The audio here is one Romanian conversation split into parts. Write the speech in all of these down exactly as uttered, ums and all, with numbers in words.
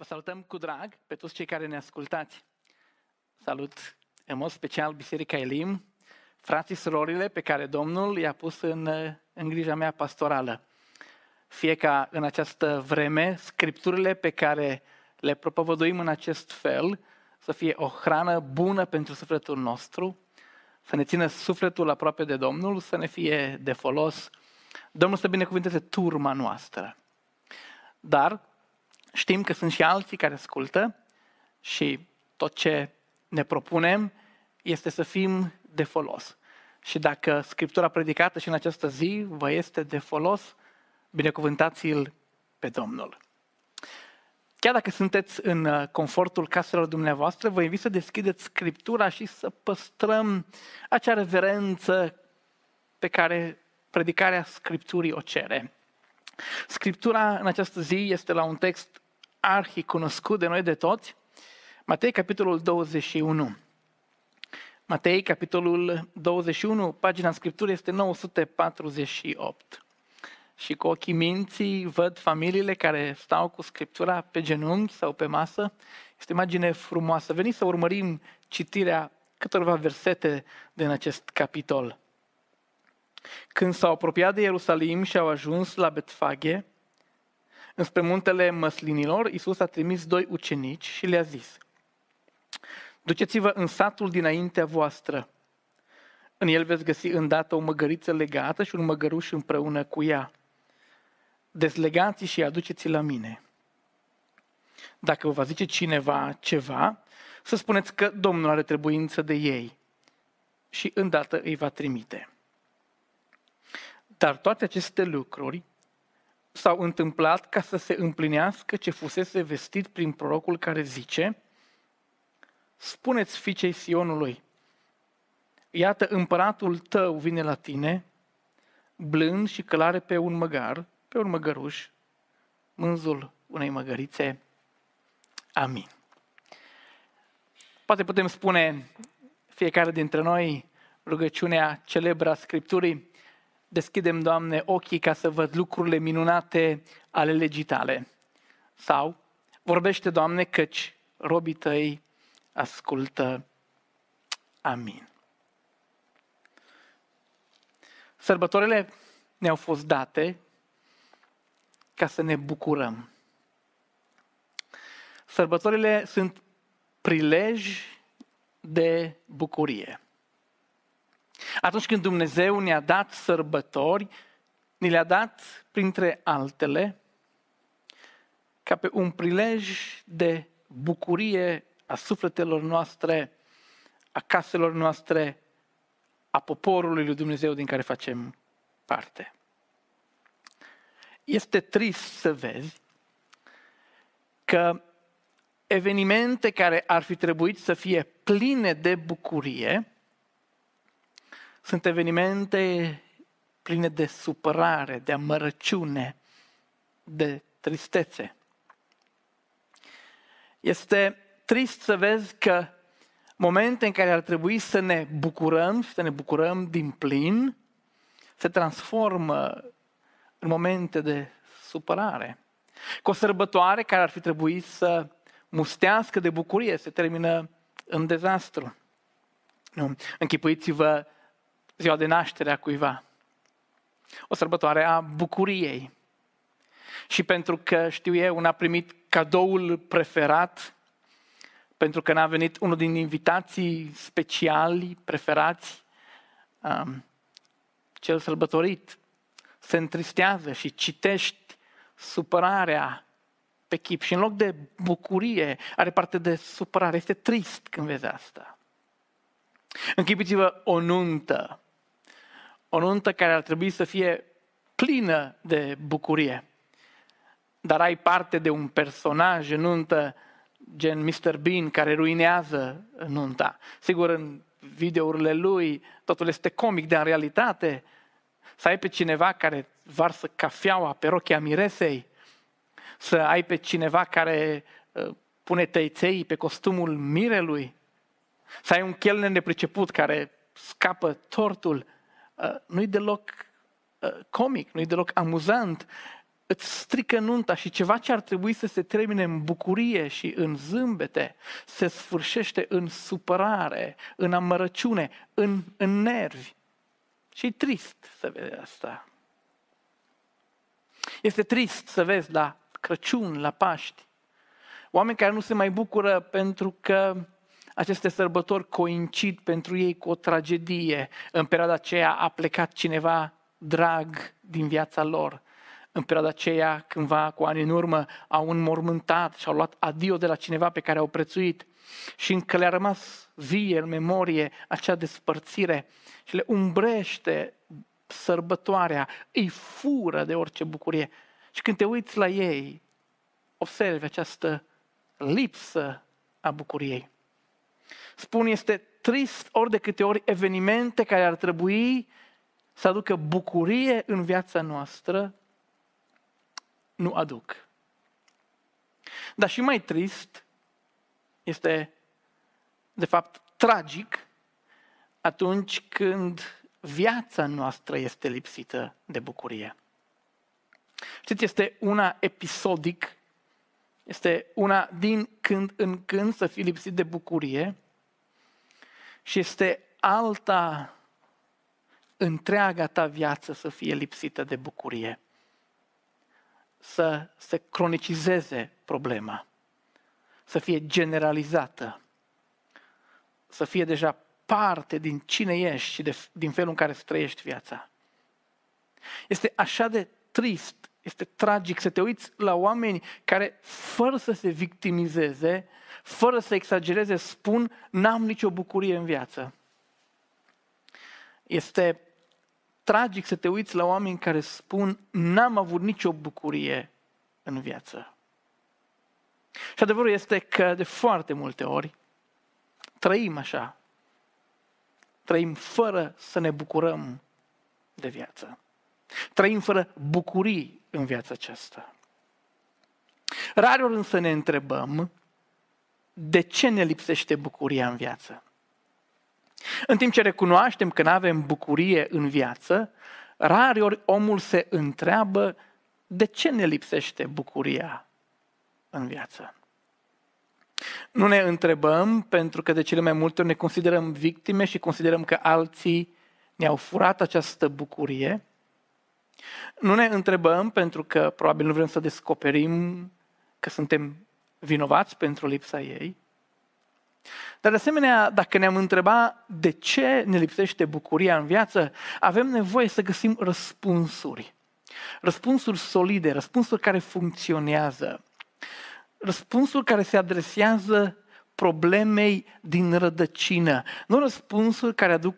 Vă salutăm cu drag pe toți cei care ne ascultați. Salut în mod special Biserica Elim, frații și surorile pe care Domnul i-a pus în, în grija mea pastorală. Fie ca în această vreme scripturile pe care le propovăduim în acest fel să fie o hrană bună pentru sufletul nostru, să ne țină sufletul aproape de Domnul, să ne fie de folos. Domnul să binecuvânteze turma noastră. Dar știm că sunt și alții care ascultă și tot ce ne propunem este să fim de folos. Și dacă Scriptura predicată și în această zi vă este de folos, binecuvântați-l pe Domnul. Chiar dacă sunteți în confortul caselor dumneavoastră, vă invit să deschideți Scriptura și să păstrăm acea reverență pe care predicarea Scripturii o cere. Scriptura în această zi este la un text arhi cunoscut de noi de toți, Matei capitolul douăzeci și unu. Matei capitolul douăzeci și unu, pagina în Scriptură este nouă sute patruzeci și opt. Și cu ochii minții văd familiile care stau cu Scriptura pe genunchi sau pe masă. Este o imagine frumoasă. Veniți să urmărim citirea câtorva versete din acest capitol. Când s-au apropiat de Ierusalim și au ajuns la Betfage, înspre muntele măslinilor, Iisus a trimis doi ucenici și le-a zis: duceți-vă în satul dinaintea voastră. În el veți găsi îndată o măgăriță legată și un măgăruș împreună cu ea. Dezlegați și aduceți la mine. Dacă vă va zice cineva ceva, să spuneți că Domnul are trebuință de ei și îndată îi va trimite. Dar toate aceste lucruri s-au întâmplat ca să se împlinească ce fusese vestit prin prorocul care zice: spuneți fiicei Sionului, iată împăratul tău vine la tine, blând și călare pe un măgar, pe un măgăruș, mânzul unei măgărițe. Amin. Poate putem spune fiecare dintre noi rugăciunea celebră a Scripturii: deschidem, Doamne, ochii ca să văd lucrurile minunate ale legii tale. Sau, vorbește, Doamne, căci robii tăi ascultă. Amin. Sărbătorile ne-au fost date ca să ne bucurăm. Sărbătorile sunt prilej de bucurie. Atunci când Dumnezeu ne-a dat sărbători, ni le-a dat, printre altele, ca pe un prilej de bucurie a sufletelor noastre, a caselor noastre, a poporului lui Dumnezeu din care facem parte. Este trist să vezi că evenimente care ar fi trebuit să fie pline de bucurie sunt evenimente pline de supărare, de amărăciune, de tristețe. Este trist să vezi că momente în care ar trebui să ne bucurăm și să ne bucurăm din plin se transformă în momente de supărare. Că o sărbătoare care ar fi trebuit să mustească de bucurie se termină în dezastru. Nu. Închipuiți-vă ziua de naștere a cuiva, o sărbătoare a bucuriei. Și pentru că, știu eu, n-a primit cadoul preferat, pentru că n-a venit unul din invitații speciali preferați, um, cel sărbătorit se întristează și citești supărarea pe chip. Și în loc de bucurie are parte de supărare. Este trist când vezi asta. Închipuiți-vă o nuntă. O nuntă care ar trebui să fie plină de bucurie. Dar ai parte de un personaj în nuntă, gen mister Bean, care ruinează nunta. Sigur, în videourile lui totul este comic, dar în realitate să ai pe cineva care varsă cafeaua pe rochia miresei, să ai pe cineva care pune tăiței pe costumul mirelui, să ai un chelner nepriceput care scapă tortul, nu-i deloc comic, nu-i deloc amuzant. îți strică nunta și ceva ce ar trebui să se termine în bucurie și în zâmbete se sfârșește în supărare, în amărăciune, în, în nervi. Și e trist să vezi asta. Este trist să vezi la Crăciun, la Paști, oameni care nu se mai bucură pentru că aceste sărbători coincid pentru ei cu o tragedie. În perioada aceea a plecat cineva drag din viața lor. În perioada aceea, cândva cu ani în urmă, au înmormântat și au luat adio de la cineva pe care au prețuit. Și încă le-a rămas vie în memorie acea despărțire și le umbrește sărbătoarea, îi fură de orice bucurie. Și când te uiți la ei, observi această lipsă a bucuriei. Spun, este trist ori de câte ori evenimente care ar trebui să aducă bucurie în viața noastră, nu aduc. Dar și mai trist este, de fapt, tragic atunci când viața noastră este lipsită de bucurie. Știți, este una episodic, este una din când în când să fii lipsit de bucurie și este alta, întreaga ta viață să fie lipsită de bucurie. Să se cronicizeze problema, să fie generalizată, să fie deja parte din cine ești și de, din felul în care îți trăiești viața. Este așa de trist, este tragic să te uiți la oameni care, fără să se victimizeze, fără să exagereze, spun, n-am nicio bucurie în viață. Este tragic să te uiți la oameni care spun, n-am avut nicio bucurie în viață. Și adevărul este că de foarte multe ori trăim așa. Trăim fără să ne bucurăm de viață. Trăim fără bucurii în viața aceasta. Rareori însă ne întrebăm de ce ne lipsește bucuria în viață. În timp ce recunoaștem că nu avem bucurie în viață, rareori omul se întreabă de ce ne lipsește bucuria în viață. Nu ne întrebăm pentru că de cele mai multe ori ne considerăm victime și considerăm că alții ne-au furat această bucurie. Nu ne întrebăm pentru că probabil nu vrem să descoperim că suntem vinovați pentru lipsa ei. Dar de asemenea, dacă ne-am întrebat de ce ne lipsește bucuria în viață, avem nevoie să găsim răspunsuri. Răspunsuri solide, răspunsuri care funcționează. Răspunsuri care se adresează problemei din rădăcină. Nu răspunsuri care aduc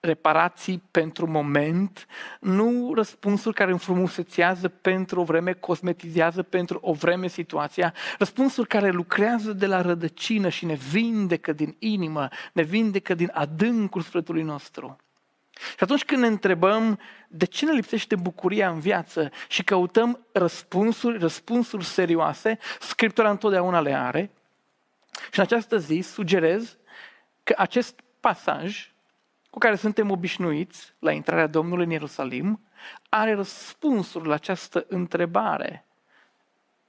reparații pentru moment, nu răspunsuri care înfrumusețează pentru o vreme, cosmetizează pentru o vreme situația, răspunsuri care lucrează de la rădăcină și ne vindecă din inimă, ne vindecă din adâncul sufletului nostru. Și atunci când ne întrebăm de ce ne lipsește bucuria în viață și căutăm răspunsuri, răspunsuri serioase, Scriptura întotdeauna le are. Și în această zi sugerez că acest pasaj cu care suntem obișnuiți la intrarea Domnului în Ierusalim, are răspunsul la această întrebare.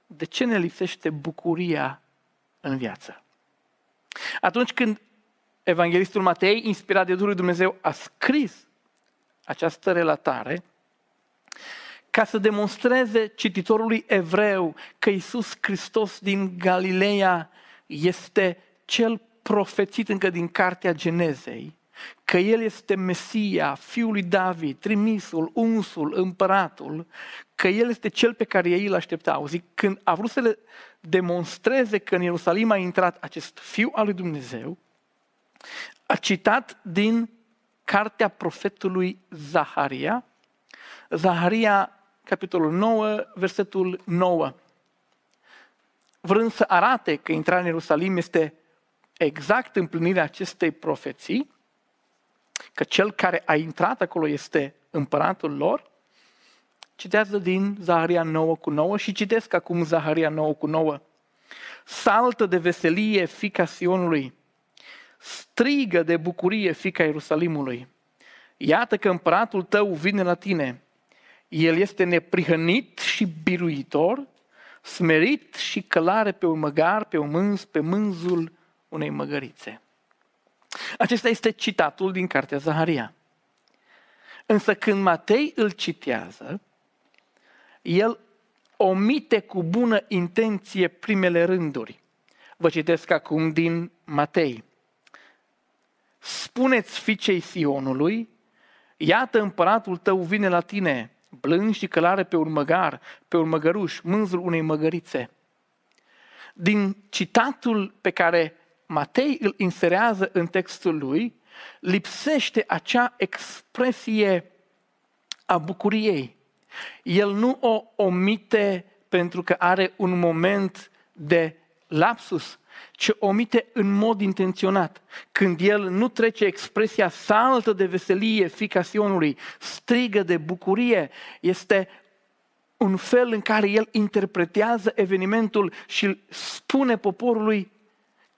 De ce ne lipsește bucuria în viață? Atunci când evanghelistul Matei, inspirat de Duhul lui Dumnezeu, a scris această relatare, ca să demonstreze cititorului evreu că Iisus Hristos din Galileea este cel profețit încă din cartea Genezei, că El este Mesia, Fiul lui David, trimisul, unsul, împăratul, că El este Cel pe care ei îl așteptau. Zic, când a vrut să le demonstreze că în Ierusalim a intrat acest Fiu al lui Dumnezeu, a citat din cartea profetului Zaharia, Zaharia, capitolul nouă, versetul nouă, vrând să arate că intrarea în Ierusalim este exact împlinirea acestei profeții, că cel care a intrat acolo este împăratul lor, citează din Zaharia nouă cu nouă și citesc acum Zaharia nouă cu nouă. Saltă de veselie, fiica Sionului, strigă de bucurie, fiica Ierusalimului. Iată că împăratul tău vine la tine. El este neprihănit și biruitor, smerit și călare pe un măgar, pe un mânz, pe mânzul unei măgărițe. Acesta este citatul din cartea Zaharia. Însă când Matei îl citează, el omite cu bună intenție primele rânduri. Vă citesc acum din Matei. Spuneți fiicei Sionului, iată împăratul tău vine la tine, blând și călare pe un măgar, pe un măgăruș, mânzul unei măgărițe. Din citatul pe care Matei îl inserează în textul lui, lipsește acea expresie a bucuriei. El nu o omite pentru că are un moment de lapsus, ci omite în mod intenționat. Când el nu trece expresia saltă de veselie, fiica Sionului, strigă de bucurie, este un fel în care el interpretează evenimentul și îl spune poporului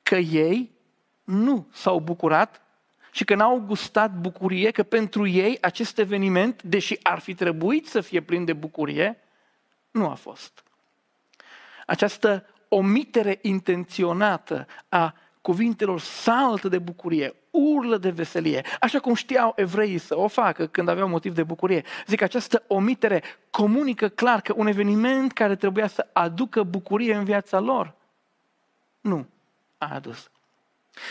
că ei nu s-au bucurat și că n-au gustat bucurie, că pentru ei acest eveniment, deși ar fi trebuit să fie plin de bucurie, nu a fost. Această omitere intenționată a cuvintelor saltă de bucurie, urlă de veselie, așa cum știau evreii să o facă când aveau motiv de bucurie. Zic, această omitere comunică clar că un eveniment care trebuia să aducă bucurie în viața lor, nu a adus.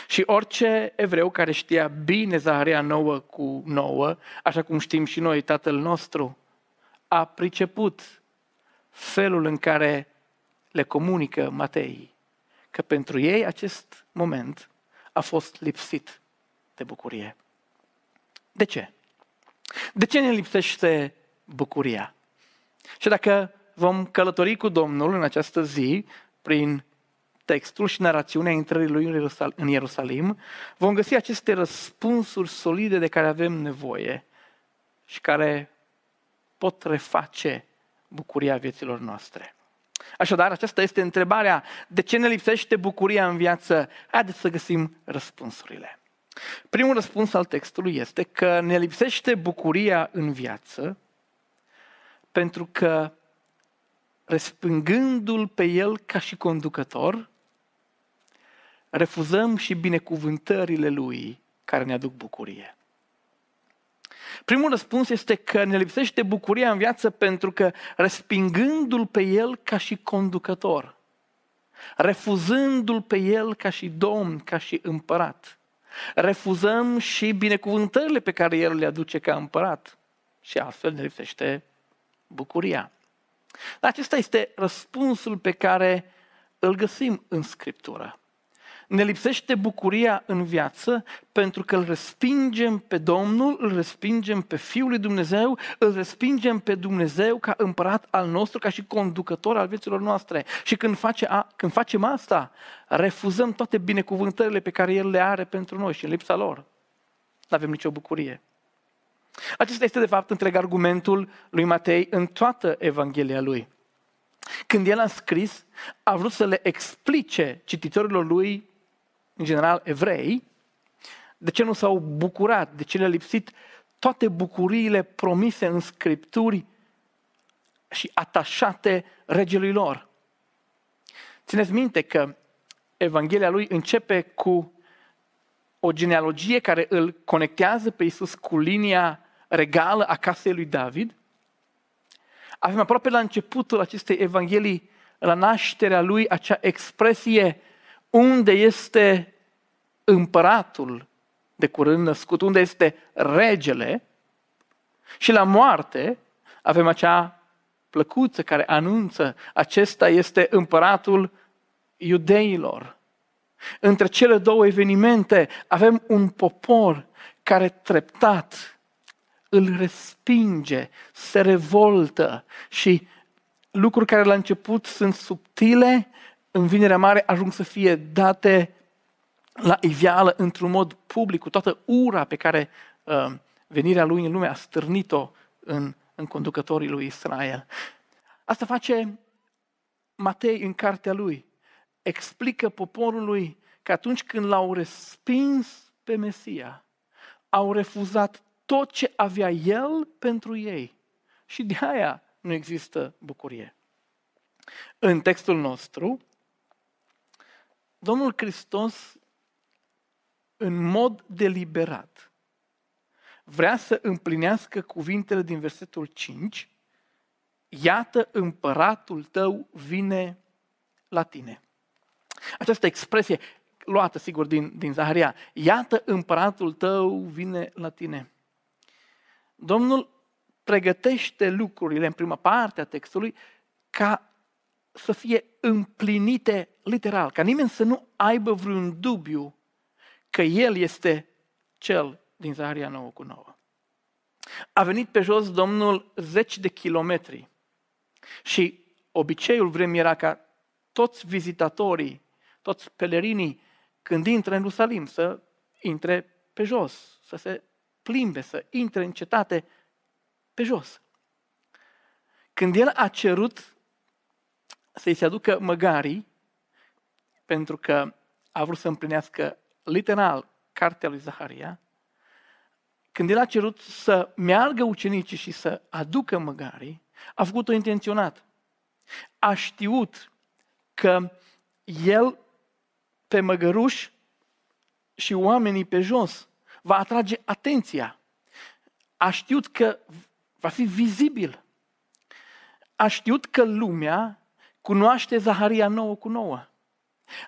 Și orice evreu care știa bine Zaharia nouă cu nouă, așa cum știm și noi, Tatăl nostru, a priceput felul în care le comunică Matei, că pentru ei acest moment a fost lipsit de bucurie. De ce? De ce ne lipsește bucuria? Și dacă vom călători cu Domnul în această zi, prin textul și narațiunea intrării lui în Ierusalim, vom găsi aceste răspunsuri solide de care avem nevoie și care pot reface bucuria vieților noastre. Așadar, aceasta este întrebarea, de ce ne lipsește bucuria în viață? Haideți să găsim răspunsurile. Primul răspuns al textului este că ne lipsește bucuria în viață pentru că, respingându-L pe El ca și conducător, refuzăm și binecuvântările Lui care ne aduc bucurie. Primul răspuns este că ne lipsește bucuria în viață pentru că, respingându-L pe El ca și conducător, refuzându-L pe El ca și domn, ca și împărat, refuzăm și binecuvântările pe care El le aduce ca împărat și astfel ne lipsește bucuria. Dar acesta este răspunsul pe care îl găsim în Scriptură. Ne lipsește bucuria în viață pentru că îl respingem pe Domnul, îl respingem pe Fiul lui Dumnezeu, îl respingem pe Dumnezeu ca împărat al nostru, ca și conducător al vieților noastre. Și când, face a, când facem asta, refuzăm toate binecuvântările pe care El le are pentru noi și în lipsa lor nu avem nicio bucurie. Acesta este de fapt întreg argumentul lui Matei în toată Evanghelia lui. Când el a scris, a vrut să le explice cititorilor lui, în general evrei, de ce nu s-au bucurat, de ce le-a lipsit toate bucuriile promise în Scripturi și atașate regelui lor. Țineți minte că Evanghelia lui începe cu o genealogie care îl conectează pe Iisus cu linia regală a casei lui David. Avem aproape la începutul acestei evanghelii, la nașterea lui, acea expresie, unde este împăratul de curând născut, unde este regele, și la moarte avem acea plăcuță care anunță, acesta este împăratul iudeilor. Între cele două evenimente avem un popor care treptat îl respinge, se revoltă și lucruri care la început sunt subtile, în Vinerea Mare ajung să fie date la iveală într-un mod public, cu toată ura pe care uh, venirea lui în lume a stârnit-o în, în conducătorii lui Israel. Asta face Matei în cartea lui. Explică poporului că atunci când l-au respins pe Mesia, au refuzat tot ce avea El pentru ei și de aia nu există bucurie. În textul nostru, Domnul Hristos, în mod deliberat, vrea să împlinească cuvintele din versetul cinci, iată împăratul tău vine la tine. Această expresie luată, sigur, din, din Zaharia, iată împăratul tău vine la tine. Domnul pregătește lucrurile în prima parte a textului ca să fie împlinite literal, ca nimeni să nu aibă vreun dubiu că El este Cel din Zaharia nouă cu nouă. A venit pe jos Domnul zeci de kilometri și obiceiul vremii era ca toți vizitatorii, toți pelerinii, când intră în Ierusalim, să intre pe jos, să se plimbe, să intre în cetate pe jos. Când El a cerut să-i se aducă măgarii, pentru că a vrut să împlinească literal cartea lui Zaharia, când El a cerut să meargă ucenicii și să aducă măgarii, a făcut-o intenționat. A știut că El pe măgăruși și oamenii pe jos va atrage atenția. A știut că va fi vizibil. A știut că lumea cunoaște Zaharia nouă cu nouă.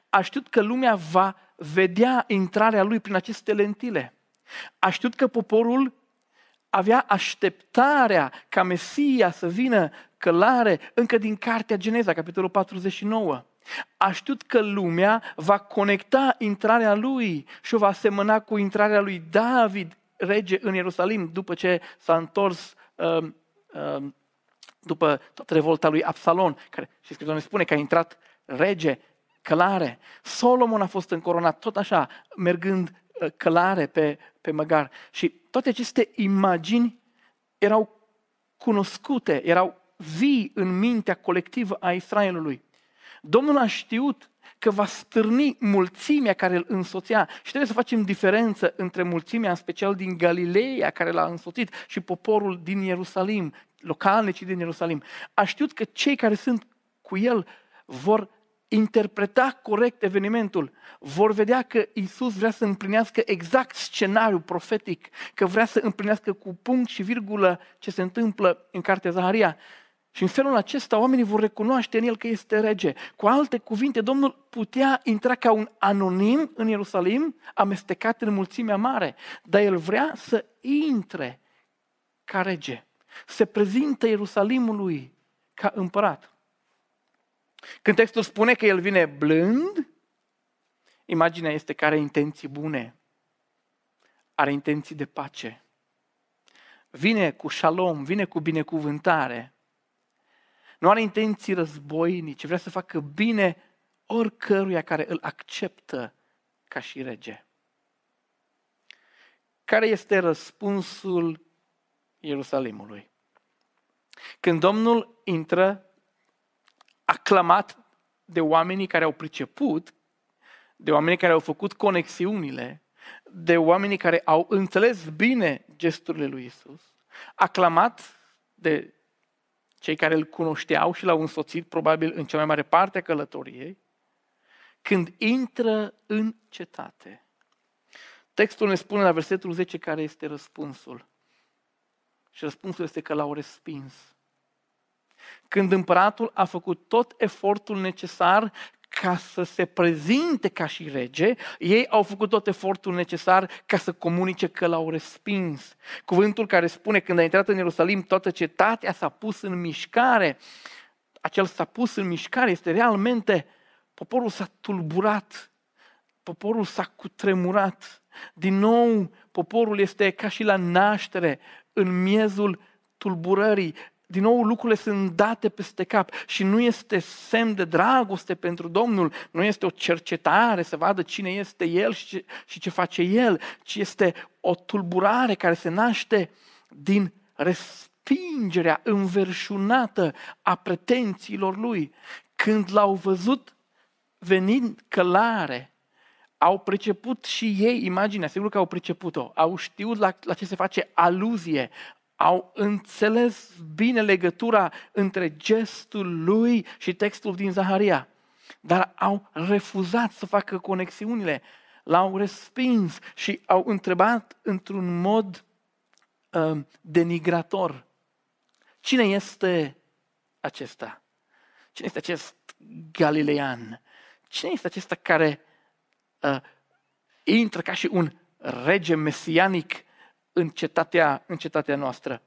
A știut că lumea va vedea intrarea Lui prin aceste lentile. A știut că poporul avea așteptarea ca Mesia să vină călare încă din cartea Geneza, capitolul patruzeci și nouă. A știut că lumea va conecta intrarea Lui și o va asemăna cu intrarea lui David, rege în Ierusalim, după ce s-a întors uh, uh, după toată revolta lui Absalon, care, și Scriptura ne spune că a intrat rege călare. Solomon a fost încoronat tot așa, mergând călare pe, pe măgar. Și toate aceste imagini erau cunoscute, erau vii în mintea colectivă a Israelului. Domnul a știut că va stârni mulțimea care îl însoțea și trebuie să facem diferență între mulțimea, în special din Galileea, care l-a însoțit, și poporul din Ierusalim, localnicii din Ierusalim. A știut că cei care sunt cu El vor interpreta corect evenimentul, vor vedea că Iisus vrea să împlinească exact scenariul profetic, că vrea să împlinească cu punct și virgulă ce se întâmplă în cartea Zaharia. Și în felul acesta oamenii vor recunoaște în El că este rege. Cu alte cuvinte, Domnul putea intra ca un anonim în Ierusalim, amestecat în mulțimea mare, dar El vrea să intre ca rege. Se prezintă Ierusalimului ca împărat. Când textul spune că El vine blând, imaginea este că are intenții bune, are intenții de pace. Vine cu shalom, vine cu binecuvântare. Nu are intenții războinice, vrea să facă bine oricăruia care îl acceptă ca și rege. Care este răspunsul Ierusalimului? Când Domnul intră, aclamat de oamenii care au priceput, de oamenii care au făcut conexiunile, de oamenii care au înțeles bine gesturile lui Iisus, aclamat de cei care Îl cunoșteau și L-au însoțit probabil în cea mai mare parte a călătoriei, când intră în cetate. Textul ne spune la versetul zece care este răspunsul. Și răspunsul este că L-au respins. Când împăratul a făcut tot efortul necesar ca să se prezinte ca și rege, ei au făcut tot efortul necesar ca să comunice că L-au respins. Cuvântul care spune când a intrat în Ierusalim, toată cetatea s-a pus în mișcare. Acel s-a pus în mișcare este realmente, poporul s-a tulburat, poporul s-a cutremurat. Din nou, poporul este ca și la naștere, în miezul tulburării. Din nou lucrurile sunt date peste cap și nu este semn de dragoste pentru Domnul, nu este o cercetare să vadă cine este El și ce, și ce face El, ci este o tulburare care se naște din respingerea înverșunată a pretențiilor Lui. Când L-au văzut venind călare, au priceput și ei imaginea, sigur că au priceput-o, au știut la, la ce se face aluzie, au înțeles bine legătura între gestul lui și textul din Zaharia, dar au refuzat să facă conexiunile, l-au respins și au întrebat într-un mod uh, denigrator. Cine este acesta? Cine este acest galilean? Cine este acesta care uh, intră ca și un rege mesianic în cetatea, în cetatea noastră?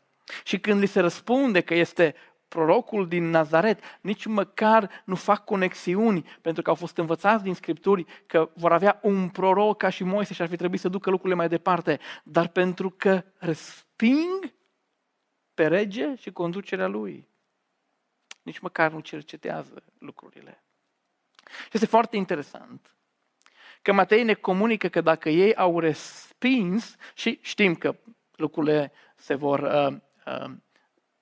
Și când li se răspunde că este prorocul din Nazaret, nici măcar nu fac conexiuni, pentru că au fost învățați din Scripturi că vor avea un proroc ca și Moise și ar fi trebuit să ducă lucrurile mai departe. Dar pentru că resping pe rege și conducerea lui, nici măcar nu cercetează lucrurile. Și este foarte interesant că Matei ne comunică că dacă ei au respins, și știm că lucrurile se vor, uh, uh,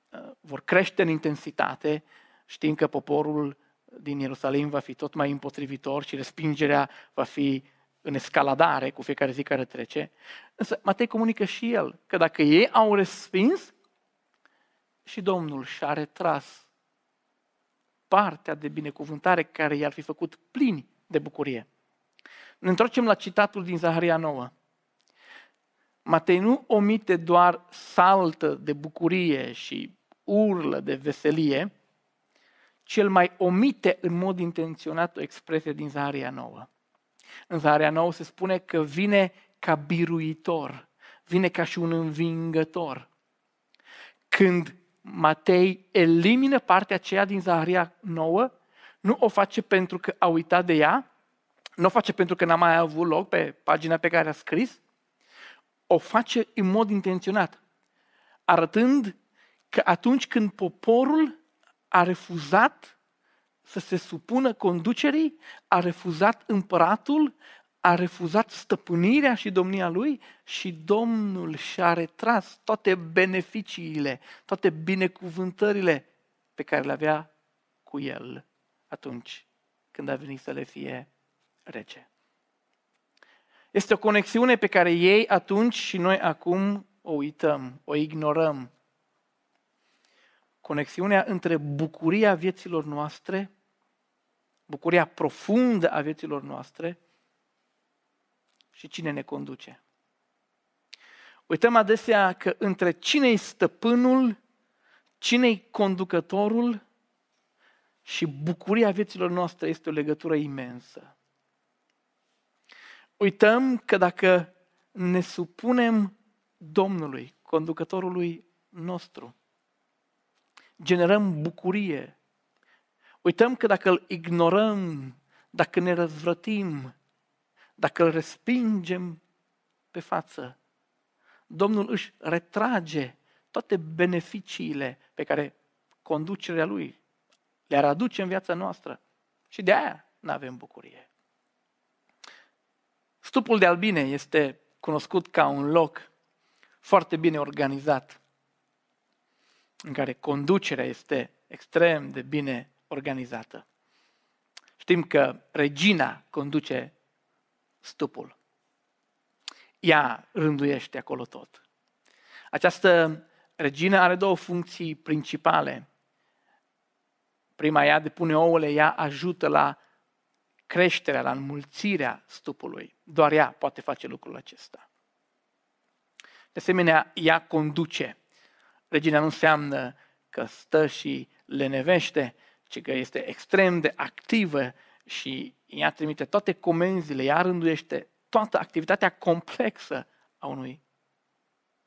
uh, vor crește în intensitate, știm că poporul din Ierusalim va fi tot mai împotrivitor și respingerea va fi în escaladare cu fiecare zi care trece, însă Matei comunică și el că dacă ei au respins, și Domnul și-a retras partea de binecuvântare care i-ar fi făcut plini de bucurie. Ne întoarcem la citatul din Zaharia nouă. Matei nu omite doar saltă de bucurie și urlă de veselie, ci el mai omite în mod intenționat o expresie din Zaharia nouă. În Zaharia nouă se spune că vine ca biruitor, vine ca și un învingător. Când Matei elimină partea aceea din Zaharia nouă, nu o face pentru că a uitat de ea, nu o face pentru că n-a mai avut loc pe pagina pe care a scris, o face în mod intenționat, arătând că atunci când poporul a refuzat să se supună conducerii, a refuzat împăratul, a refuzat stăpânirea și domnia lui, și Domnul și-a retras toate beneficiile, toate binecuvântările pe care le avea cu el atunci când a venit să le fie rece. Este o conexiune pe care ei atunci și noi acum o uităm, o ignorăm. Conexiunea între bucuria vieților noastre, bucuria profundă a vieților noastre, și cine ne conduce. Uităm adesea că între cine-i stăpânul, cine-i conducătorul și bucuria vieților noastre este o legătură imensă. Uităm că dacă ne supunem Domnului, conducătorului nostru, generăm bucurie. Uităm că dacă îl ignorăm, dacă ne răzvrătim, dacă îl respingem pe față, Domnul își retrage toate beneficiile pe care conducerea lui le-ar aduce în viața noastră și de aia nu avem bucurie. Stupul de albine este cunoscut ca un loc foarte bine organizat, în care conducerea este extrem de bine organizată. Știm că regina conduce stupul. Ea rânduiește acolo tot. Această regină are două funcții principale. Prima, ea depune ouăle, ea ajută la creșterea, la înmulțirea stupului. Doar ea poate face lucrul acesta. De asemenea, ea conduce. Regina nu înseamnă că stă și lenevește, ci că este extrem de activă și ea trimite toate comenzile, ea rânduiește toată activitatea complexă a unui,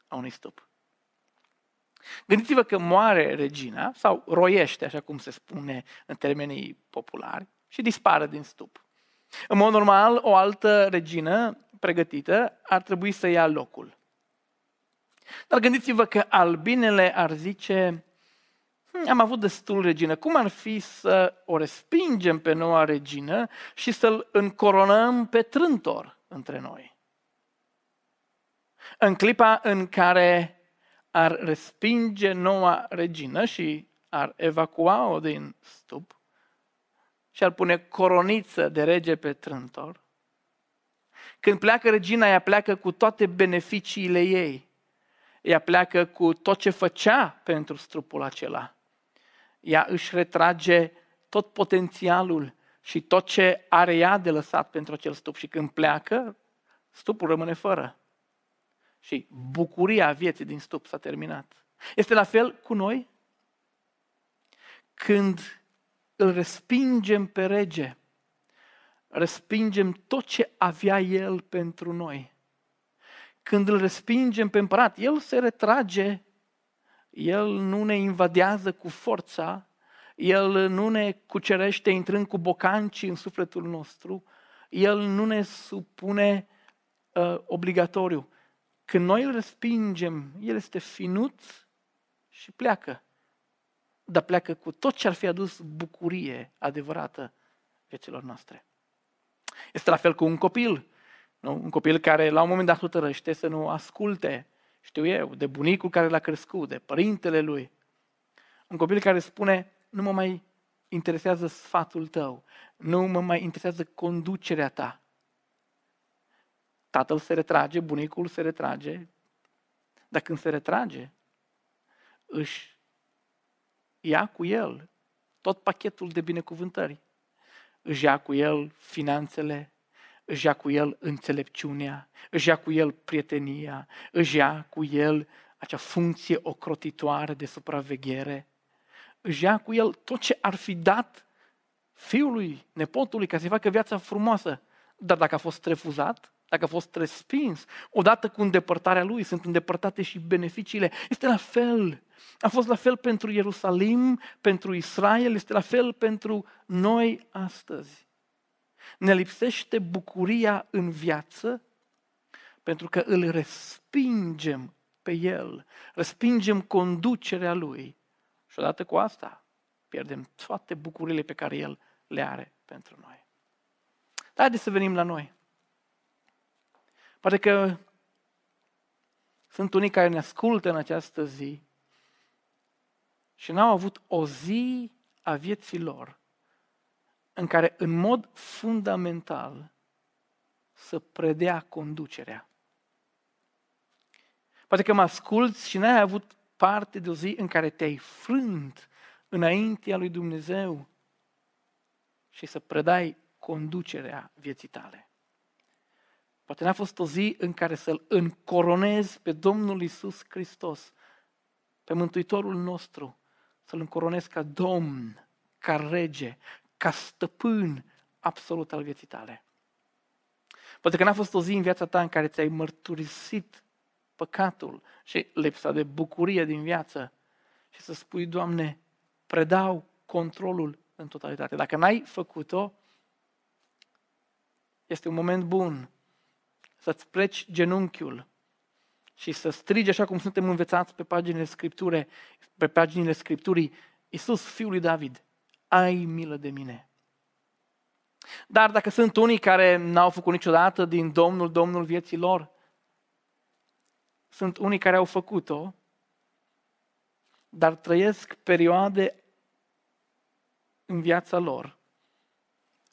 a unui stup. Gândiți-vă că moare regina sau roiește, așa cum se spune în termenii populari, și dispare din stup. În mod normal, o altă regină pregătită ar trebui să ia locul. Dar gândiți-vă că albinele ar zice: am avut destul regină, cum ar fi să o respingem pe noua regină și să-l încoronăm pe trântor între noi? În clipa în care ar respinge noua regină și ar evacua-o din stup și ar pune coroniță de rege pe trântor, când pleacă regina, ea pleacă cu toate beneficiile ei. Ea pleacă cu tot ce făcea pentru trupul acela. Ea își retrage tot potențialul și tot ce are ea de lăsat pentru acel stup. Și când pleacă, stupul rămâne fără. Și bucuria vieții din stup s-a terminat. Este la fel cu noi. Când îl respingem pe rege, respingem tot ce avea el pentru noi. Când îl respingem pe împărat, el se retrage, el nu ne invadează cu forța, el nu ne cucerește intrând cu bocancii în sufletul nostru, el nu ne supune uh, obligatoriu. Când noi îl respingem, el este finut și pleacă. Dar pleacă cu tot ce ar fi adus bucurie adevărată vieților noastre. Este la fel cu un copil, nu? Un copil care la un moment dat hotărăște să nu asculte, știu eu, de bunicul care l-a crescut, de părintele lui. Un copil care spune, nu mă mai interesează sfatul tău, nu mă mai interesează conducerea ta. Tatăl se retrage, bunicul se retrage, dar când se retrage, își ia cu el tot pachetul de binecuvântări. Își ia cu el finanțele, își ia cu el înțelepciunea, își ia cu el prietenia, își ia cu el acea funcție ocrotitoare de supraveghere, își ia cu el tot ce ar fi dat fiului, nepotului, ca să-i facă viața frumoasă. Dar dacă a fost refuzat, dacă a fost respins, odată cu îndepărtarea lui, sunt îndepărtate și beneficiile. Este la fel. A fost la fel pentru Ierusalim, pentru Israel, este la fel pentru noi astăzi. Ne lipsește bucuria în viață pentru că îl respingem pe el, respingem conducerea lui și odată cu asta pierdem toate bucuriile pe care el le are pentru noi. Dar haideți să venim la noi. Poate că sunt unii care ne ascultă în această zi și n-au avut o zi a vieții lor în care în mod fundamental să predea conducerea. Poate că mă asculți și n-ai avut parte de o zi în care te-ai frânt înaintea lui Dumnezeu și să predai conducerea vieții tale. Poate n-a fost o zi în care să-L încoronezi pe Domnul Iisus Hristos, pe Mântuitorul nostru, să-L încoronezi ca Domn, ca Rege, ca Stăpân absolut al vieții tale. Poate că n-a fost o zi în viața ta în care ți-ai mărturisit păcatul și lipsa de bucurie din viață și să spui, Doamne, predau controlul în totalitate. Dacă n-ai făcut-o, este un moment bun să-ți pleci genunchiul și să strigi așa cum suntem învățați pe paginile Scripturii, pe paginile Scripturii, Iisus, Fiul lui David, ai milă de mine. Dar dacă sunt unii care n-au făcut niciodată din Domnul, Domnul vieții lor, sunt unii care au făcut-o, dar trăiesc perioade în viața lor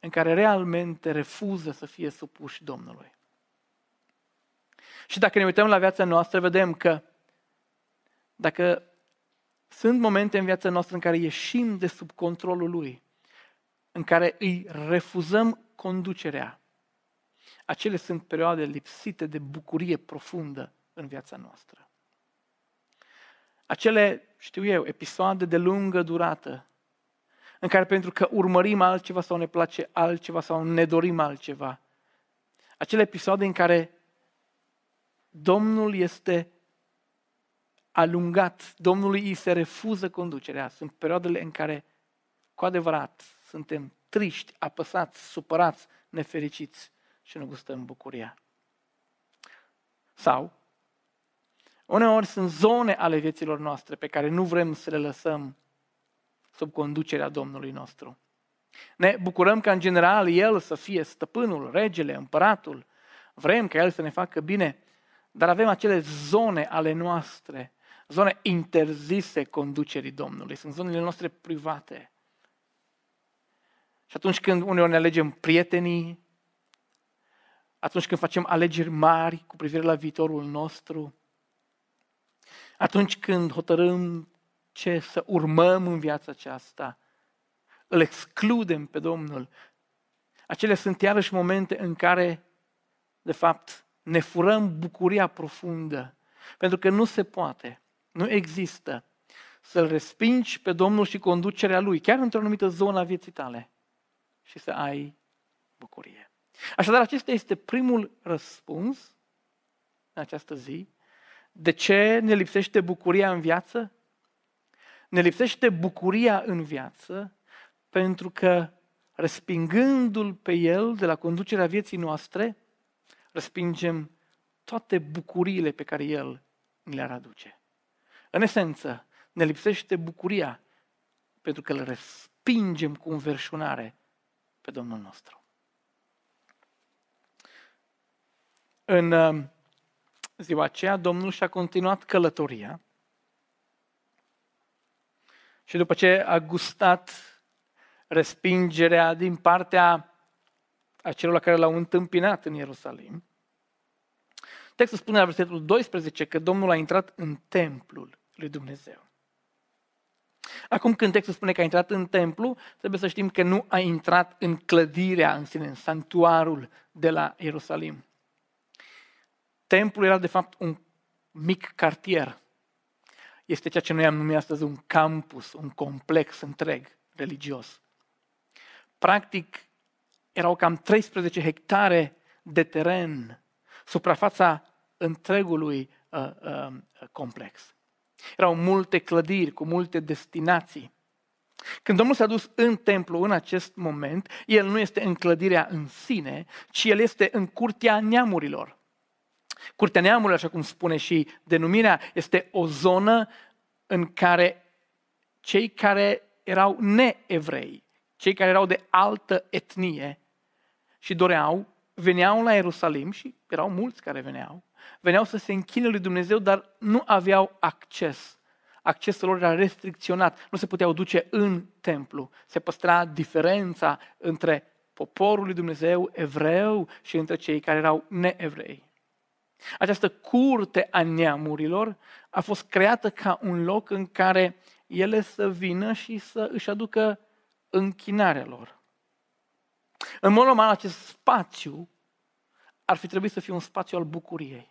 în care realmente refuză să fie supuși Domnului. Și dacă ne uităm la viața noastră, vedem că dacă sunt momente în viața noastră în care ieșim de sub controlul Lui, în care îi refuzăm conducerea, acele sunt perioade lipsite de bucurie profundă în viața noastră. Acele, știu eu, episoade de lungă durată, în care pentru că urmărim altceva sau ne place altceva sau ne dorim altceva, acele episoade în care Domnul este alungat, Domnului îi se refuză conducerea. Sunt perioadele în care, cu adevărat, suntem triști, apăsați, supărați, nefericiți și nu gustăm bucuria. Sau, uneori sunt zone ale vieților noastre pe care nu vrem să le lăsăm sub conducerea Domnului nostru. Ne bucurăm ca în general El să fie stăpânul, regele, împăratul. Vrem ca El să ne facă bine. Dar avem acele zone ale noastre, zone interzise conducerii Domnului. Sunt zonele noastre private. Și atunci când uneori ne alegem prietenii, atunci când facem alegeri mari cu privire la viitorul nostru, Atunci când hotărâm ce să urmăm în viața aceasta, îl excludem pe Domnul. Acele sunt iarăși momente în care, de fapt, ne furăm bucuria profundă. Pentru că nu se poate, nu există să-L respingi pe Domnul și conducerea Lui, chiar într-o anumită zonă a vieții tale, și să ai bucurie. Așadar, acesta este primul răspuns în această zi. De ce ne lipsește bucuria în viață? Ne lipsește bucuria în viață pentru că, respingându-L pe El de la conducerea vieții noastre, respingem toate bucuriile pe care El ni le-ar aduce. În esență, ne lipsește bucuria pentru că îl respingem cu înverșunare pe Domnul nostru. În ziua aceea, Domnul și-a continuat călătoria și după ce a gustat respingerea din partea acelor care l-au întâmpinat în Ierusalim, textul spune la versetul doisprezece că Domnul a intrat în templul lui Dumnezeu. Acum când textul spune că a intrat în templu, trebuie să știm că nu a intrat în clădirea în sine, în sanctuarul de la Ierusalim. Templul era de fapt un mic cartier. Este ceea ce noi am numit astăzi un campus, un complex întreg religios. Practic, erau cam treisprezece hectare de teren, suprafața întregului uh, uh, complex. Erau multe clădiri cu multe destinații. Când Domnul s-a dus în templu în acest moment, El nu este în clădirea în sine, ci El este în curtea neamurilor. Curtea neamurilor, așa cum spune și denumirea, este o zonă în care cei care erau neevrei, cei care erau de altă etnie și doreau, veneau la Ierusalim și erau mulți care veneau, veneau să se închine lui Dumnezeu, dar nu aveau acces. Accesul lor era restricționat, nu se puteau duce în templu. Se păstra diferența între poporul lui Dumnezeu evreu și între cei care erau neevrei. Această curte a neamurilor a fost creată ca un loc în care ele să vină și să își aducă închinarea lor. În mod normal, acest spațiu ar fi trebuit să fie un spațiu al bucuriei.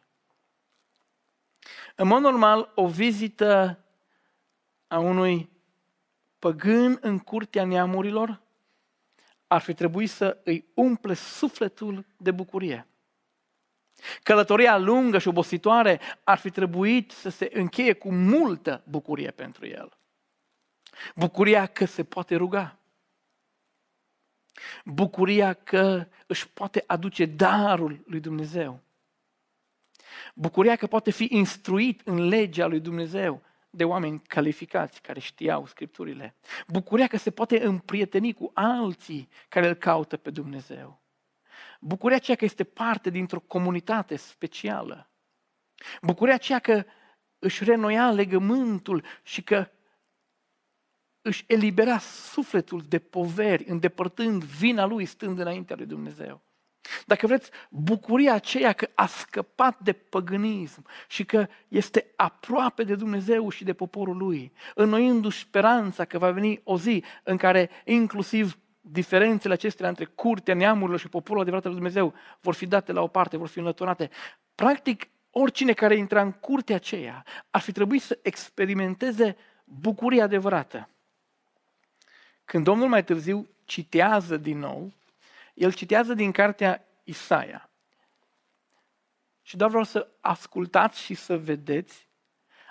În mod normal, o vizită a unui păgân în curtea neamurilor ar fi trebuit să îi umple sufletul de bucurie. Călătoria lungă și obositoare ar fi trebuit să se încheie cu multă bucurie pentru el. Bucuria că se poate ruga. Bucuria că își poate aduce darul lui Dumnezeu. Bucuria că poate fi instruit în legea lui Dumnezeu de oameni calificați care știau Scripturile. Bucuria că se poate împrieteni cu alții care îl caută pe Dumnezeu. Bucuria aceea că este parte dintr-o comunitate specială. Bucuria aceea că își renoia legământul și că își elibera sufletul de poveri, îndepărtând vina lui, stând înaintea lui Dumnezeu. Dacă vreți, bucuria aceea că a scăpat de păgânism și că este aproape de Dumnezeu și de poporul lui, înnoindu-și speranța că va veni o zi în care inclusiv diferențele acestea între curtea neamurilor și poporul adevărat al lui Dumnezeu vor fi date la o parte, vor fi înlăturate. Practic, oricine care intra în curtea aceea ar fi trebuit să experimenteze bucuria adevărată. Când Domnul mai târziu citează din nou, El citează din cartea Isaia. Și doar vreau să ascultați și să vedeți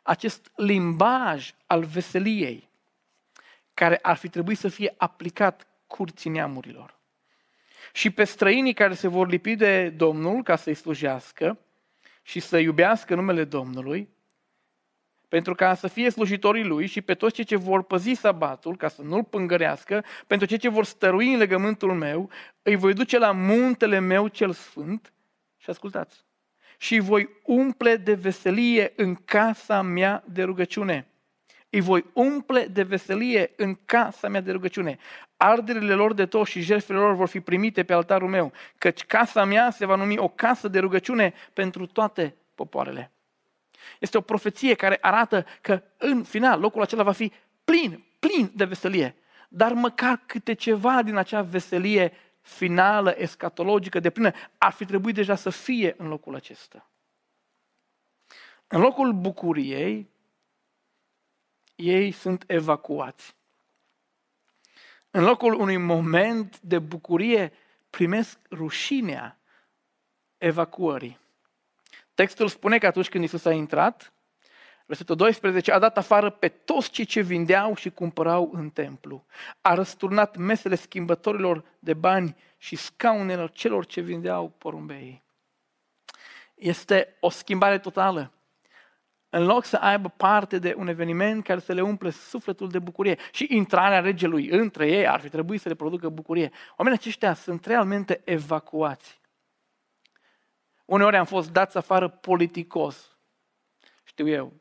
acest limbaj al veseliei care ar fi trebuit să fie aplicat curții neamurilor. Și pe străinii care se vor lipi de Domnul ca să-i slujească și să iubească numele Domnului, pentru ca să fie slujitorii Lui, și pe toți cei ce vor păzi sabatul, ca să nu-L pângărească, pentru cei ce vor stărui în legământul meu, îi voi duce la muntele meu cel sfânt, și ascultați, și îi voi umple de veselie în casa mea de rugăciune. Îi voi umple de veselie în casa mea de rugăciune. Arderile lor de tot și jertfele lor vor fi primite pe altarul meu, căci casa mea se va numi o casă de rugăciune pentru toate popoarele. Este o profeție care arată că în final locul acela va fi plin, plin de veselie. Dar măcar câte ceva din acea veselie finală, escatologică, de plină, ar fi trebuit deja să fie în locul acesta. În locul bucuriei, ei sunt evacuați. În locul unui moment de bucurie, primesc rușinea evacuării. Textul spune că atunci când Iisus a intrat, versetul doisprezece, a dat afară pe toți cei ce vindeau și cumpărau în templu. A răsturnat mesele schimbătorilor de bani și scaunelor celor ce vindeau porumbeii. Este o schimbare totală. În loc să aibă parte de un eveniment care să le umple sufletul de bucurie și intrarea regelui între ei ar fi trebuit să le producă bucurie, oamenii aceștia sunt realmente evacuați. Uneori am fost dați afară politicos. Știu eu,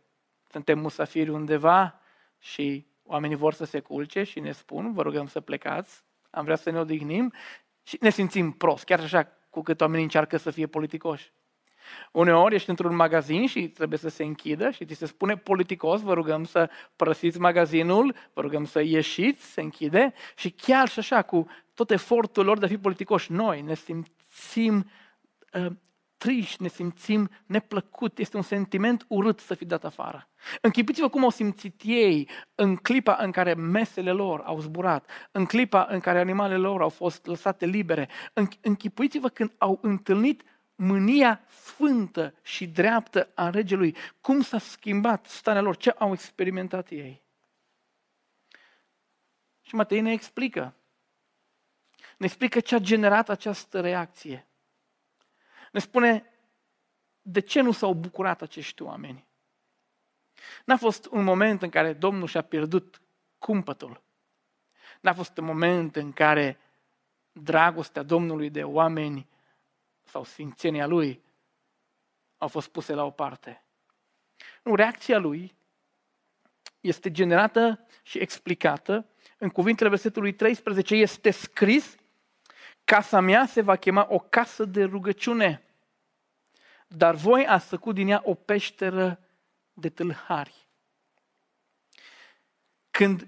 suntem musafiri undeva și oamenii vor să se culce și ne spun, vă rugăm să plecați, am vrea să ne odihnim și ne simțim prost, chiar așa cu cât oamenii încearcă să fie politicoși. Uneori ești într-un magazin și trebuie să se închidă și ți se spune politicos, vă rugăm să părăsiți magazinul, vă rugăm să ieșiți, se închide și chiar și așa, cu tot efortul lor de a fi politicoși, noi ne simțim uh, triști, ne simțim neplăcut, este un sentiment urât să fi dat afară. Închipiți-vă cum au simțit ei în clipa în care mesele lor au zburat, în clipa în care animalele lor au fost lăsate libere. Închipuiți-vă când au întâlnit mânia sfântă și dreaptă a regelui, cum s-a schimbat starea lor, ce au experimentat ei. Și Matei ne explică. Ne explică ce a generat această reacție. Ne spune de ce nu s-au bucurat acești oameni. N-a fost un moment în care Domnul și-a pierdut cumpătul. N-a fost un moment în care dragostea Domnului de oameni sau sfințenia lui au fost puse la o parte. Nu, reacția lui este generată și explicată în cuvintele versetului treisprezece. Este scris, casa mea se va chema o casă de rugăciune, dar voi ați făcut din ea o peșteră de tâlhari. Când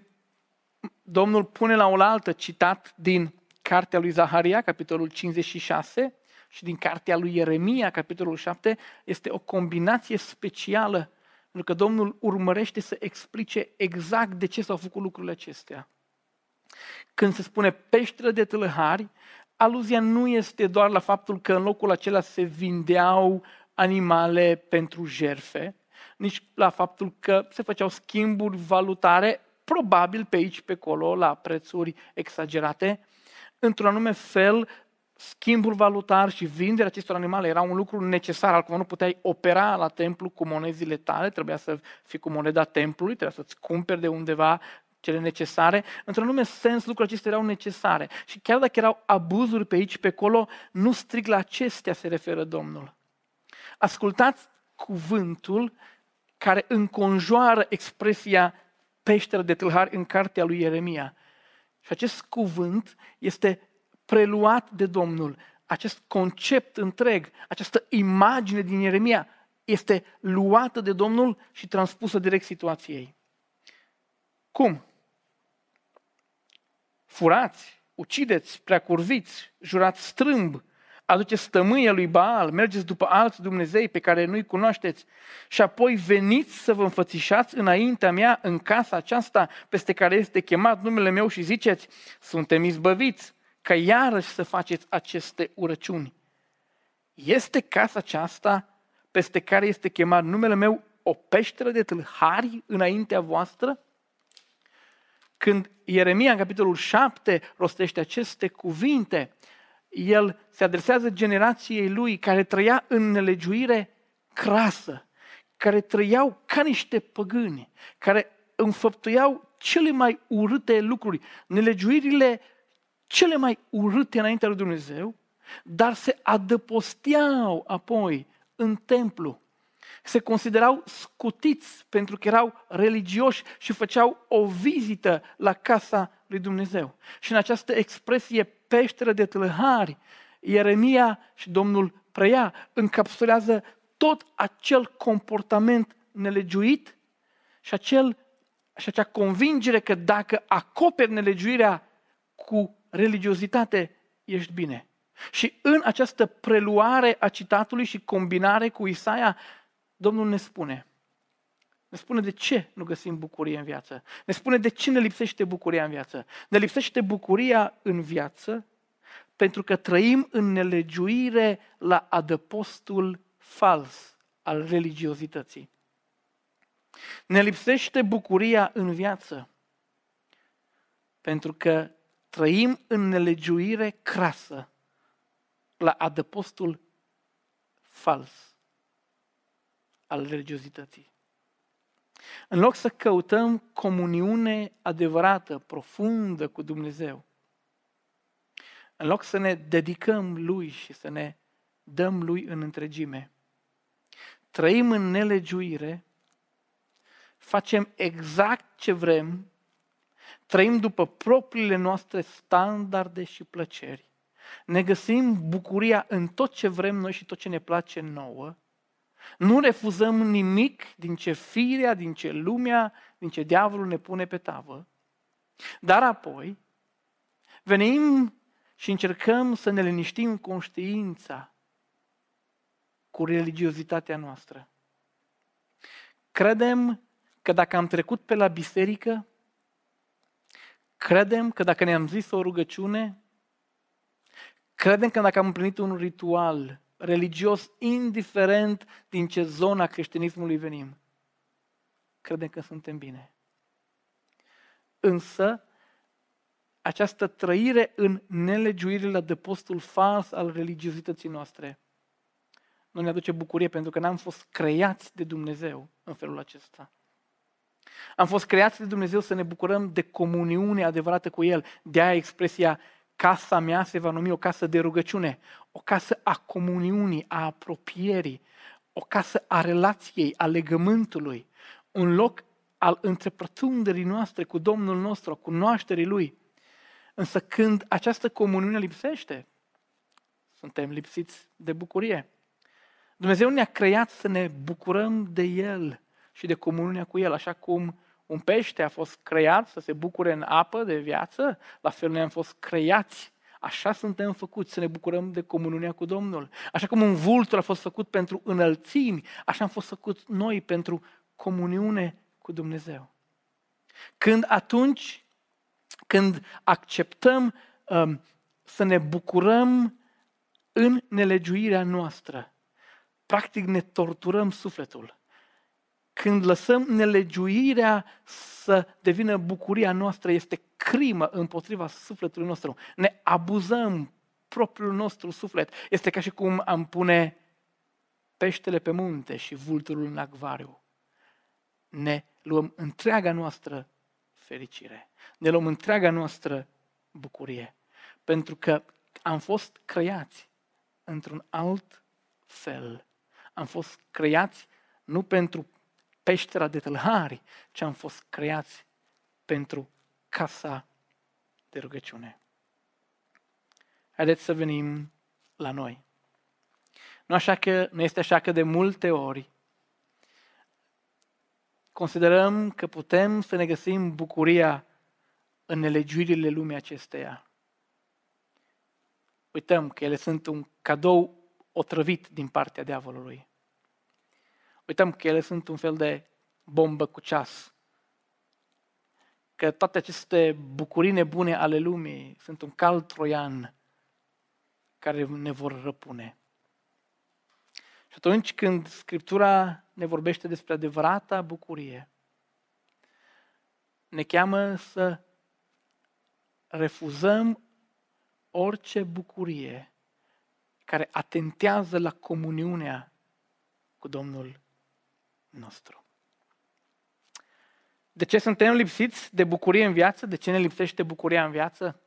Domnul pune la oaltă, citat din cartea lui Zaharia, capitolul cincizeci și șase, și din cartea lui Ieremia, capitolul șapte, este o combinație specială, pentru că Domnul urmărește să explice exact de ce s-au făcut lucrurile acestea. Când se spune peșteră de tâlhari, aluzia nu este doar la faptul că în locul acela se vindeau animale pentru jerfe, nici la faptul că se făceau schimburi valutare, probabil pe aici, pe acolo, la prețuri exagerate. Într-un anume fel, schimbul valutar și vinderea acestor animale era un lucru necesar, altcum nu puteai opera la templu cu monezile tale, trebuia să fii cu moneda templului, trebuia să-ți cumperi de undeva cele necesare. Într-un anume sens, lucrurile acestea erau necesare și chiar dacă erau abuzuri pe aici, pe acolo, nu strict la acestea se referă Domnul. Ascultați cuvântul care înconjoară expresia peșteră de tâlhari în cartea lui Ieremia. Și acest cuvânt este preluat de Domnul. Acest concept întreg, această imagine din Ieremia este luată de Domnul și transpusă direct situației. Cum? Furați, ucideți, preacurviți, jurați strâmb, aduceți stămâie lui Baal, mergeți după alți dumnezei pe care nu-i cunoașteți și apoi veniți să vă înfățișați înaintea mea în casa aceasta peste care este chemat numele meu și ziceți, suntem izbăviți, ca iarăși să faceți aceste urăciuni. Este casa aceasta peste care este chemat numele meu o peșteră de tâlhari înaintea voastră? Când Ieremia în capitolul șapte rostește aceste cuvinte, el se adresează generației lui care trăia în nelegiuire crasă, care trăiau ca niște păgâni, care înfăptuiau cele mai urâte lucruri, nelegiuirile cele mai urâte înaintea lui Dumnezeu, dar se adăposteau apoi în templu. Se considerau scutiți pentru că erau religioși și făceau o vizită la casa lui Dumnezeu. Și în această expresie peșteră de tâlhari, Ieremia și Domnul preia, încapsulează tot acel comportament nelegiuit și, acel, și acea convingere că dacă acoperi nelegiuirea cu religiozitate, ești bine. Și în această preluare a citatului și combinare cu Isaia, Domnul ne spune, ne spune de ce nu găsim bucurie în viață. Ne spune de ce ne lipsește bucuria în viață. Ne lipsește bucuria în viață pentru că trăim în nelegiuire la adăpostul fals al religiozității. Ne lipsește bucuria în viață pentru că trăim în nelegiuire crasă la adăpostul fals al religiozității. În loc să căutăm comuniune adevărată, profundă cu Dumnezeu, în loc să ne dedicăm Lui și să ne dăm Lui în întregime, trăim în nelegiuire, facem exact ce vrem, trăim după propriile noastre standarde și plăceri, ne găsim bucuria în tot ce vrem noi și tot ce ne place nouă, nu refuzăm nimic din ce firea, din ce lumea, din ce diavolul ne pune pe tavă, dar apoi venim și încercăm să ne liniștim conștiința cu religiozitatea noastră. Credem că dacă am trecut pe la biserică, credem că dacă ne-am zis o rugăciune, credem că dacă am împlinit un ritual religios, indiferent din ce zona creștinismului venim, credem că suntem bine. Însă, această trăire în nelegiuire la adăpostul fals al religiozității noastre nu ne aduce bucurie pentru că n-am fost creați de Dumnezeu în felul acesta. Am fost creați de Dumnezeu să ne bucurăm de comuniune adevărată cu El. De-aia expresia casa mea se va numi o casă de rugăciune, o casă a comuniunii, a apropierii, o casă a relației, a legământului, un loc al întrepătrunderii noastre cu Domnul nostru, cunoașterii Lui. Însă când această comuniune lipsește, suntem lipsiți de bucurie. Dumnezeu ne-a creat să ne bucurăm de El și de comuniunea cu El, așa cum un pește a fost creat să se bucure în apă de viață, la fel noi am fost creați, așa suntem făcuți, să ne bucurăm de comuniunea cu Domnul. Așa cum un vultur a fost făcut pentru înălțimi, așa am fost făcuți noi pentru comuniune cu Dumnezeu. Când atunci, când acceptăm um, să ne bucurăm în nelegiuirea noastră, practic ne torturăm sufletul. Când lăsăm nelegiuirea să devină bucuria noastră, este crimă împotriva sufletului nostru. Ne abuzăm propriul nostru suflet. Este ca și cum am pune peștele pe munte și vulturul în acvariu. Ne luăm întreaga noastră fericire. Ne luăm întreaga noastră bucurie. Pentru că am fost creați într-un alt fel. Am fost creați nu pentru peștera de tâlhari, ce am fost creați pentru casa de rugăciune. Haideți să venim la noi. Nu, așa că, nu este așa că de multe ori considerăm că putem să ne găsim bucuria în nelegiuirile lumii acesteia. Uităm că ele sunt un cadou otrăvit din partea diavolului. Uităm că ele sunt un fel de bombă cu ceas. Că toate aceste bucurii nebune ale lumii sunt un cal troian care ne vor răpune. Și atunci când Scriptura ne vorbește despre adevărata bucurie, ne cheamă să refuzăm orice bucurie care atentează la comuniunea cu Domnul nostru. De ce suntem lipsiți de bucurie în viață? De ce ne lipsește bucuria în viață?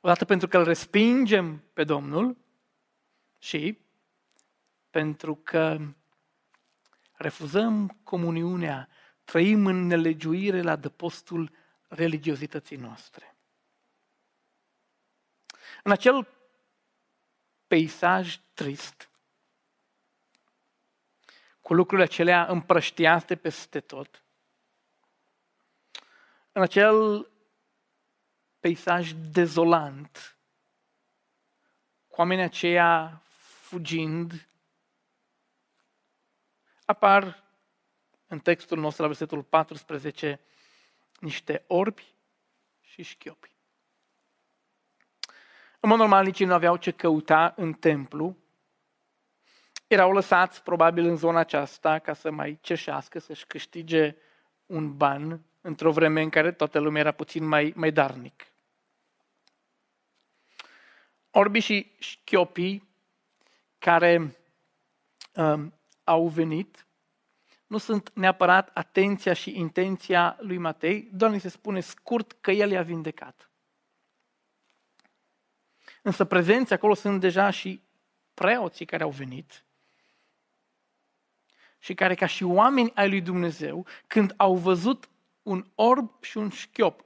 Odată pentru că îl respingem pe Domnul și pentru că refuzăm comuniunea, trăim în nelegiuire la adăpostul religiozității noastre. În acel peisaj trist cu lucrurile acelea împrăștiate peste tot, în acel peisaj dezolant, cu oamenii aceia fugind, apar în textul nostru la versetul paisprezece niște orbi și șchiopi. În mod normal, nici nu aveau ce căuta în templu. Erau lăsați probabil în zona aceasta ca să mai cerșească, să-și câștige un ban într-o vreme în care toată lumea era puțin mai, mai darnic. Orbii și șchiopii care um, au venit nu sunt neapărat atenția și intenția lui Matei, doar ni se spune scurt că el i-a vindecat. Însă prezenți acolo sunt deja și preoții care au venit și care, ca și oameni ai lui Dumnezeu, când au văzut un orb și un șchiop,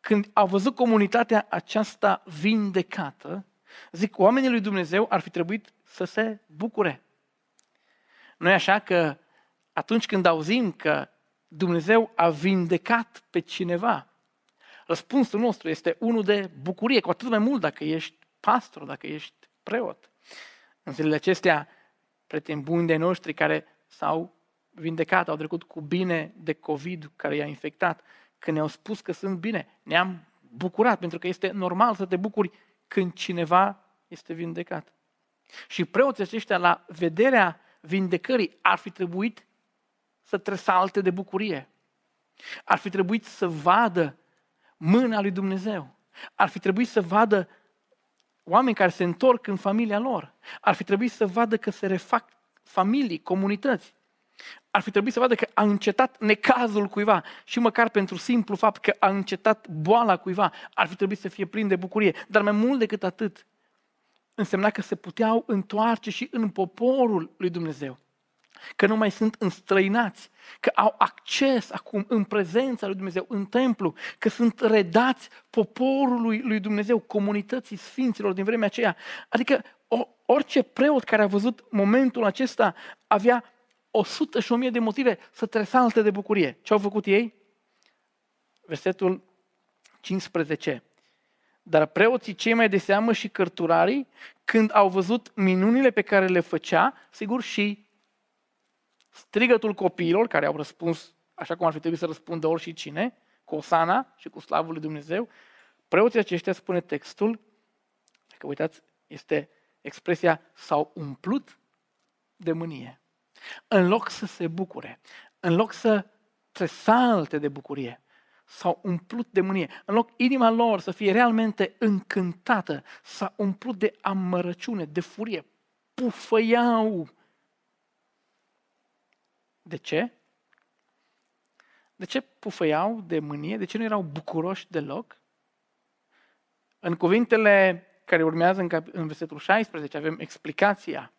când au văzut comunitatea aceasta vindecată, zic, oamenii lui Dumnezeu ar fi trebuit să se bucure. Nu e așa că atunci când auzim că Dumnezeu a vindecat pe cineva, răspunsul nostru este unul de bucurie, cu atât mai mult dacă ești pastor, dacă ești preot. În zilele acestea, prieteni buni de noștri care s-au vindecat, au trecut cu bine de COVID care i-a infectat, când ne-au spus că sunt bine, ne-am bucurat, pentru că este normal să te bucuri când cineva este vindecat. Și preoții aceștia, la vederea vindecării, ar fi trebuit să tresalte de bucurie. Ar fi trebuit să vadă mâna lui Dumnezeu. Ar fi trebuit să vadă oameni care se întorc în familia lor. Ar fi trebuit să vadă că se refac familii, comunități. Ar fi trebuit să vadă că a încetat necazul cuiva și măcar pentru simplu fapt că a încetat boala cuiva. Ar fi trebuit să fie plin de bucurie. Dar mai mult decât atât, însemna că se puteau întoarce și în poporul lui Dumnezeu. Că nu mai sunt înstrăinați, că au acces acum în prezența lui Dumnezeu, în templu, că sunt redați poporului lui Dumnezeu, comunității sfinților din vremea aceea. Adică orice preot care a văzut momentul acesta avea o sută și o mie de motive să tresalte de bucurie. Ce au făcut ei? Versetul cincisprezece. Dar preoții cei mai de seamă și cărturarii, când au văzut minunile pe care le făcea, sigur și strigătul copiilor, care au răspuns așa cum ar fi trebuit să răspundă oricine, cu osana și cu slavul lui Dumnezeu, preoții aceștia, spune textul, dacă uitați, este expresia, s-au umplut de mânie. În loc să se bucure, în loc să tresalte de bucurie, s-au umplut de mânie. În loc inima lor să fie realmente încântată, s-a umplut de amărăciune, de furie. Pufăiau. De ce? De ce pufăiau de mânie? De ce nu erau bucuroși deloc? În cuvintele care urmează în, cap- în versetul șaisprezece avem explicația.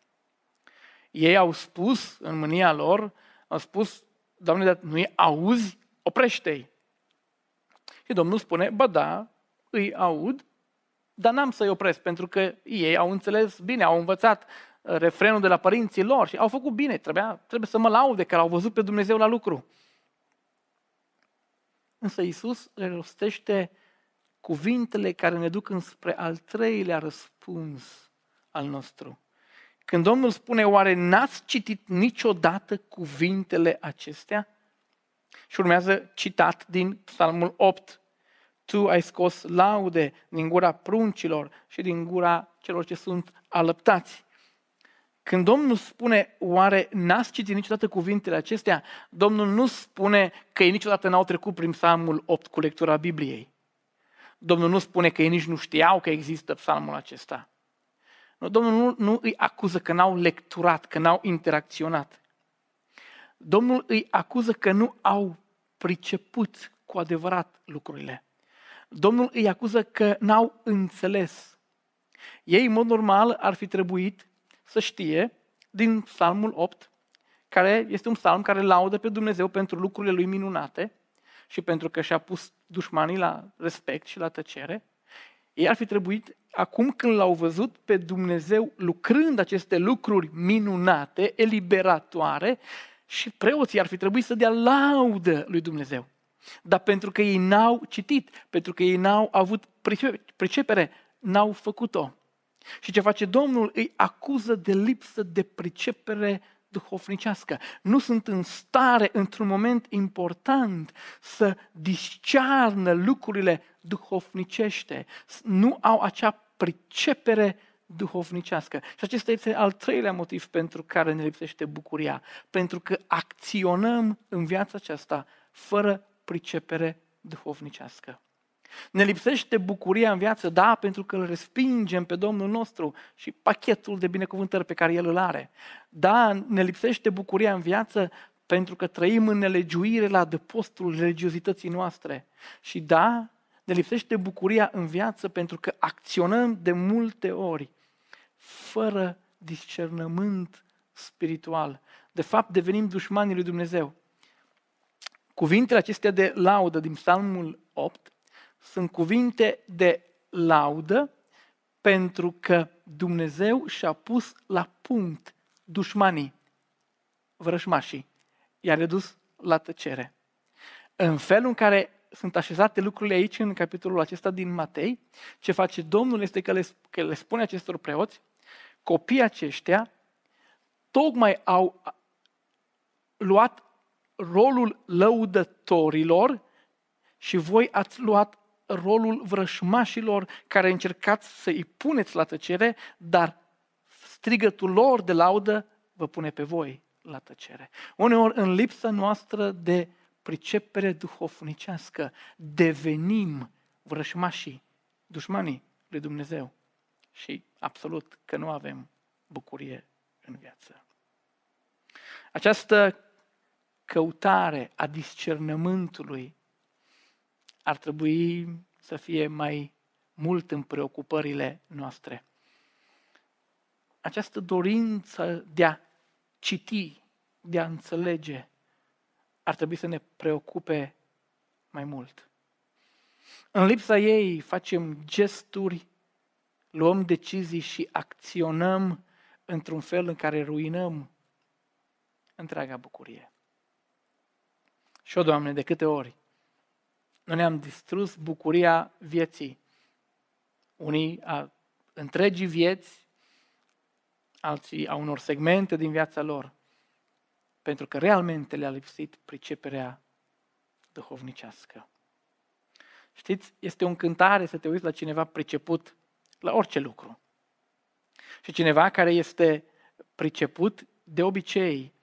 Ei au spus, în mânia lor, au spus, Doamne, dar nu-i auzi? Oprește-i! Și Domnul spune, ba da, îi aud, dar n-am să-i opresc, pentru că ei au înțeles bine, au învățat refrenul de la părinții lor și au făcut bine, trebuia, trebuie să mă laude că l-au văzut pe Dumnezeu la lucru. Însă Iisus le rostește cuvintele care ne duc înspre al treilea răspuns al nostru. Când Domnul spune, oare n-ați citit niciodată cuvintele acestea? Și urmează citat din Psalmul opt. Tu ai scos laude din gura pruncilor și din gura celor ce sunt alăptați. Când Domnul spune, oare n-ați citit niciodată cuvintele acestea? Domnul nu spune că ei niciodată n-au trecut prin Psalmul opt cu lectura Bibliei. Domnul nu spune că ei nici nu știau că există Psalmul acesta. Nu, Domnul nu, nu îi acuză că n-au lecturat, că n-au interacționat. Domnul îi acuză că nu au priceput cu adevărat lucrurile. Domnul îi acuză că n-au înțeles. Ei, în mod normal, ar fi trebuit să știe din Psalmul opt, care este un psalm care laudă pe Dumnezeu pentru lucrurile lui minunate și pentru că și-a pus dușmanii la respect și la tăcere. Ei ar fi trebuit, acum când l-au văzut pe Dumnezeu lucrând aceste lucruri minunate, eliberatoare, și preoții ar fi trebuit să dea laudă lui Dumnezeu. Dar pentru că ei n-au citit, pentru că ei n-au avut pricepere, n-au făcut-o. Și ce face Domnul? Îi acuză de lipsă de pricepere duhovnicească. Nu sunt în stare, într-un moment important, să discearnă lucrurile duhovnicește. Nu au acea pricepere duhovnicească. Și acesta este al treilea motiv pentru care ne lipsește bucuria. Pentru că acționăm în viața aceasta fără pricepere duhovnicească. Ne lipsește bucuria în viață, da, pentru că îl respingem pe Domnul nostru și pachetul de binecuvântări pe care El îl are. Da, ne lipsește bucuria în viață pentru că trăim în nelegiuire la adăpostul religiozității noastre. Și da, ne lipsește bucuria în viață pentru că acționăm de multe ori fără discernământ spiritual. De fapt, devenim dușmanii lui Dumnezeu. Cuvintele acestea de laudă din Psalmul opt sunt cuvinte de laudă pentru că Dumnezeu și-a pus la punct dușmanii, vrăjmașii, i-a redus la tăcere. În felul în care sunt așezate lucrurile aici în capitolul acesta din Matei, ce face Domnul este că le, că le spune acestor preoți, copiii aceștia tocmai au luat rolul lăudătorilor și voi ați luat rolul vrășmașilor care încercați să îi puneți la tăcere, dar strigătul lor de laudă vă pune pe voi la tăcere. Uneori, în lipsa noastră de pricepere duhovnicească, devenim vrășmașii, dușmanii lui Dumnezeu. Și absolut că nu avem bucurie în viață. Această căutare a discernământului ar trebui să fie mai mult în preocupările noastre. Această dorință de a citi, de a înțelege, ar trebui să ne preocupe mai mult. În lipsa ei facem gesturi, luăm decizii și acționăm într-un fel în care ruinăm întreaga bucurie. Și-o, Doamne, de câte ori noi ne-am distrus bucuria vieții. Unii a întregii vieți, alții a unor segmente din viața lor, pentru că realmente le-a lipsit priceperea duhovnicească. Știți, este o încântare să te uiți la cineva priceput la orice lucru. Și cineva care este priceput de obicei,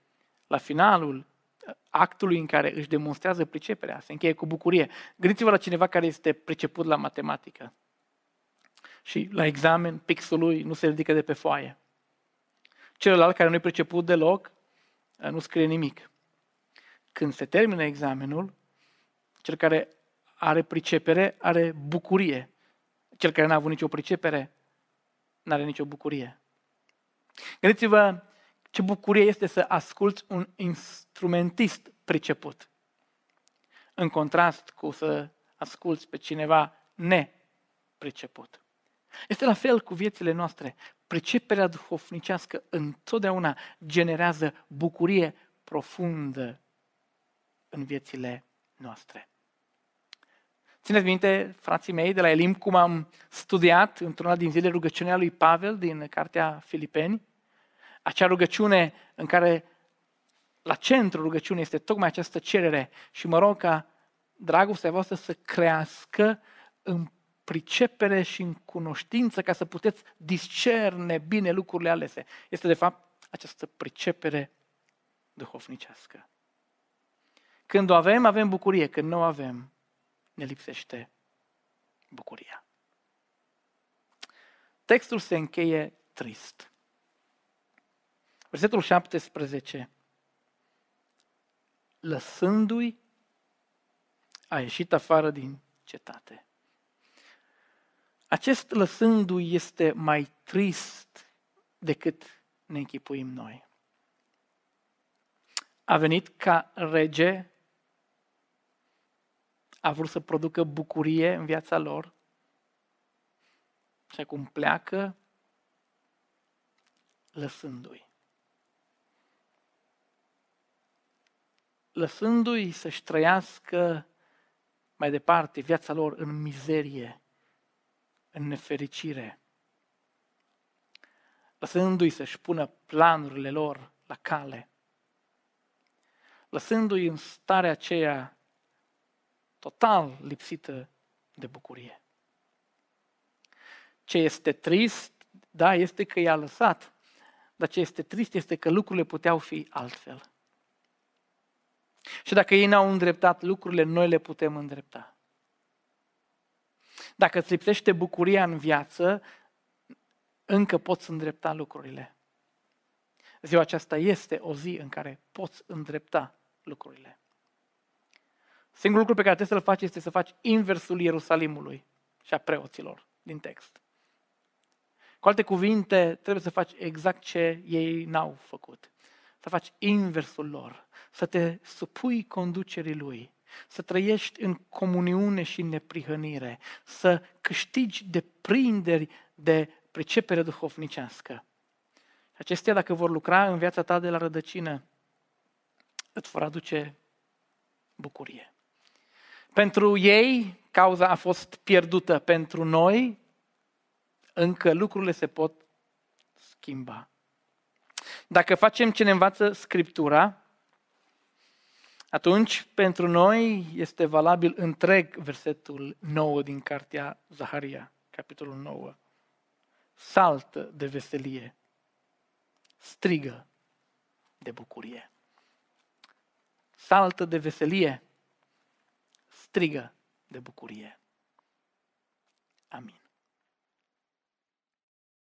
la finalul actului în care își demonstrează priceperea, se încheie cu bucurie. Gândiți-vă la cineva care este priceput la matematică și la examen pixul lui nu se ridică de pe foaie. Celălalt care nu e priceput deloc nu scrie nimic. Când se termină examenul, cel care are pricepere are bucurie. Cel care n-a avut nicio pricepere n-are nicio bucurie. Gândiți-vă ce bucurie este să asculți un instrumentist priceput, în contrast cu să asculți pe cineva nepriceput. Este la fel cu viețile noastre. Priceperea duhovnicească întotdeauna generează bucurie profundă în viețile noastre. Țineți minte, frații mei de la Elim, cum am studiat într-una din zilele rugăciunea lui Pavel din cartea Filipeni? Acea rugăciune în care la centru rugăciunii este tocmai această cerere și mă rog ca dragostea voastră să crească în pricepere și în cunoștință ca să puteți discerne bine lucrurile alese. Este de fapt această pricepere duhovnicească. Când o avem, avem bucurie. Când nu o avem, ne lipsește bucuria. Textul se încheie trist. Versetul șaptesprezece. Lăsându-i, a ieșit afară din cetate. Acest lăsându-i este mai trist decât ne închipuim noi. A venit ca rege, a vrut să producă bucurie în viața lor, Și acum pleacă lăsându-i. Lăsându-i să-și trăiască mai departe viața lor în mizerie, în nefericire. Lăsându-i să-și pună planurile lor la cale. Lăsându-i în starea aceea total lipsită de bucurie. Ce este trist, da, este că i-a lăsat, dar ce este trist este că lucrurile puteau fi altfel. Și dacă ei n-au îndreptat lucrurile, noi le putem îndrepta. Dacă îți lipsește bucuria în viață, încă poți îndrepta lucrurile. Ziua aceasta este o zi în care poți îndrepta lucrurile. Singurul lucru pe care trebuie să-l faci este să faci inversul Ierusalimului și a preoților din text. Cu alte cuvinte, trebuie să faci exact ce ei n-au făcut. Să faci inversul lor, să te supui conducerii lui, să trăiești în comuniune și în neprihănire, să câștigi deprinderi de pricepere duhovnicească. Acestea, dacă vor lucra în viața ta de la rădăcină, îți vor aduce bucurie. Pentru ei, cauza a fost pierdută. Pentru noi, încă lucrurile se pot schimba. Dacă facem ce ne învață Scriptura, atunci pentru noi este valabil întreg versetul nouă din cartea Zaharia, capitolul nouă. Saltă de veselie, strigă de bucurie. Saltă de veselie, strigă de bucurie. Amin.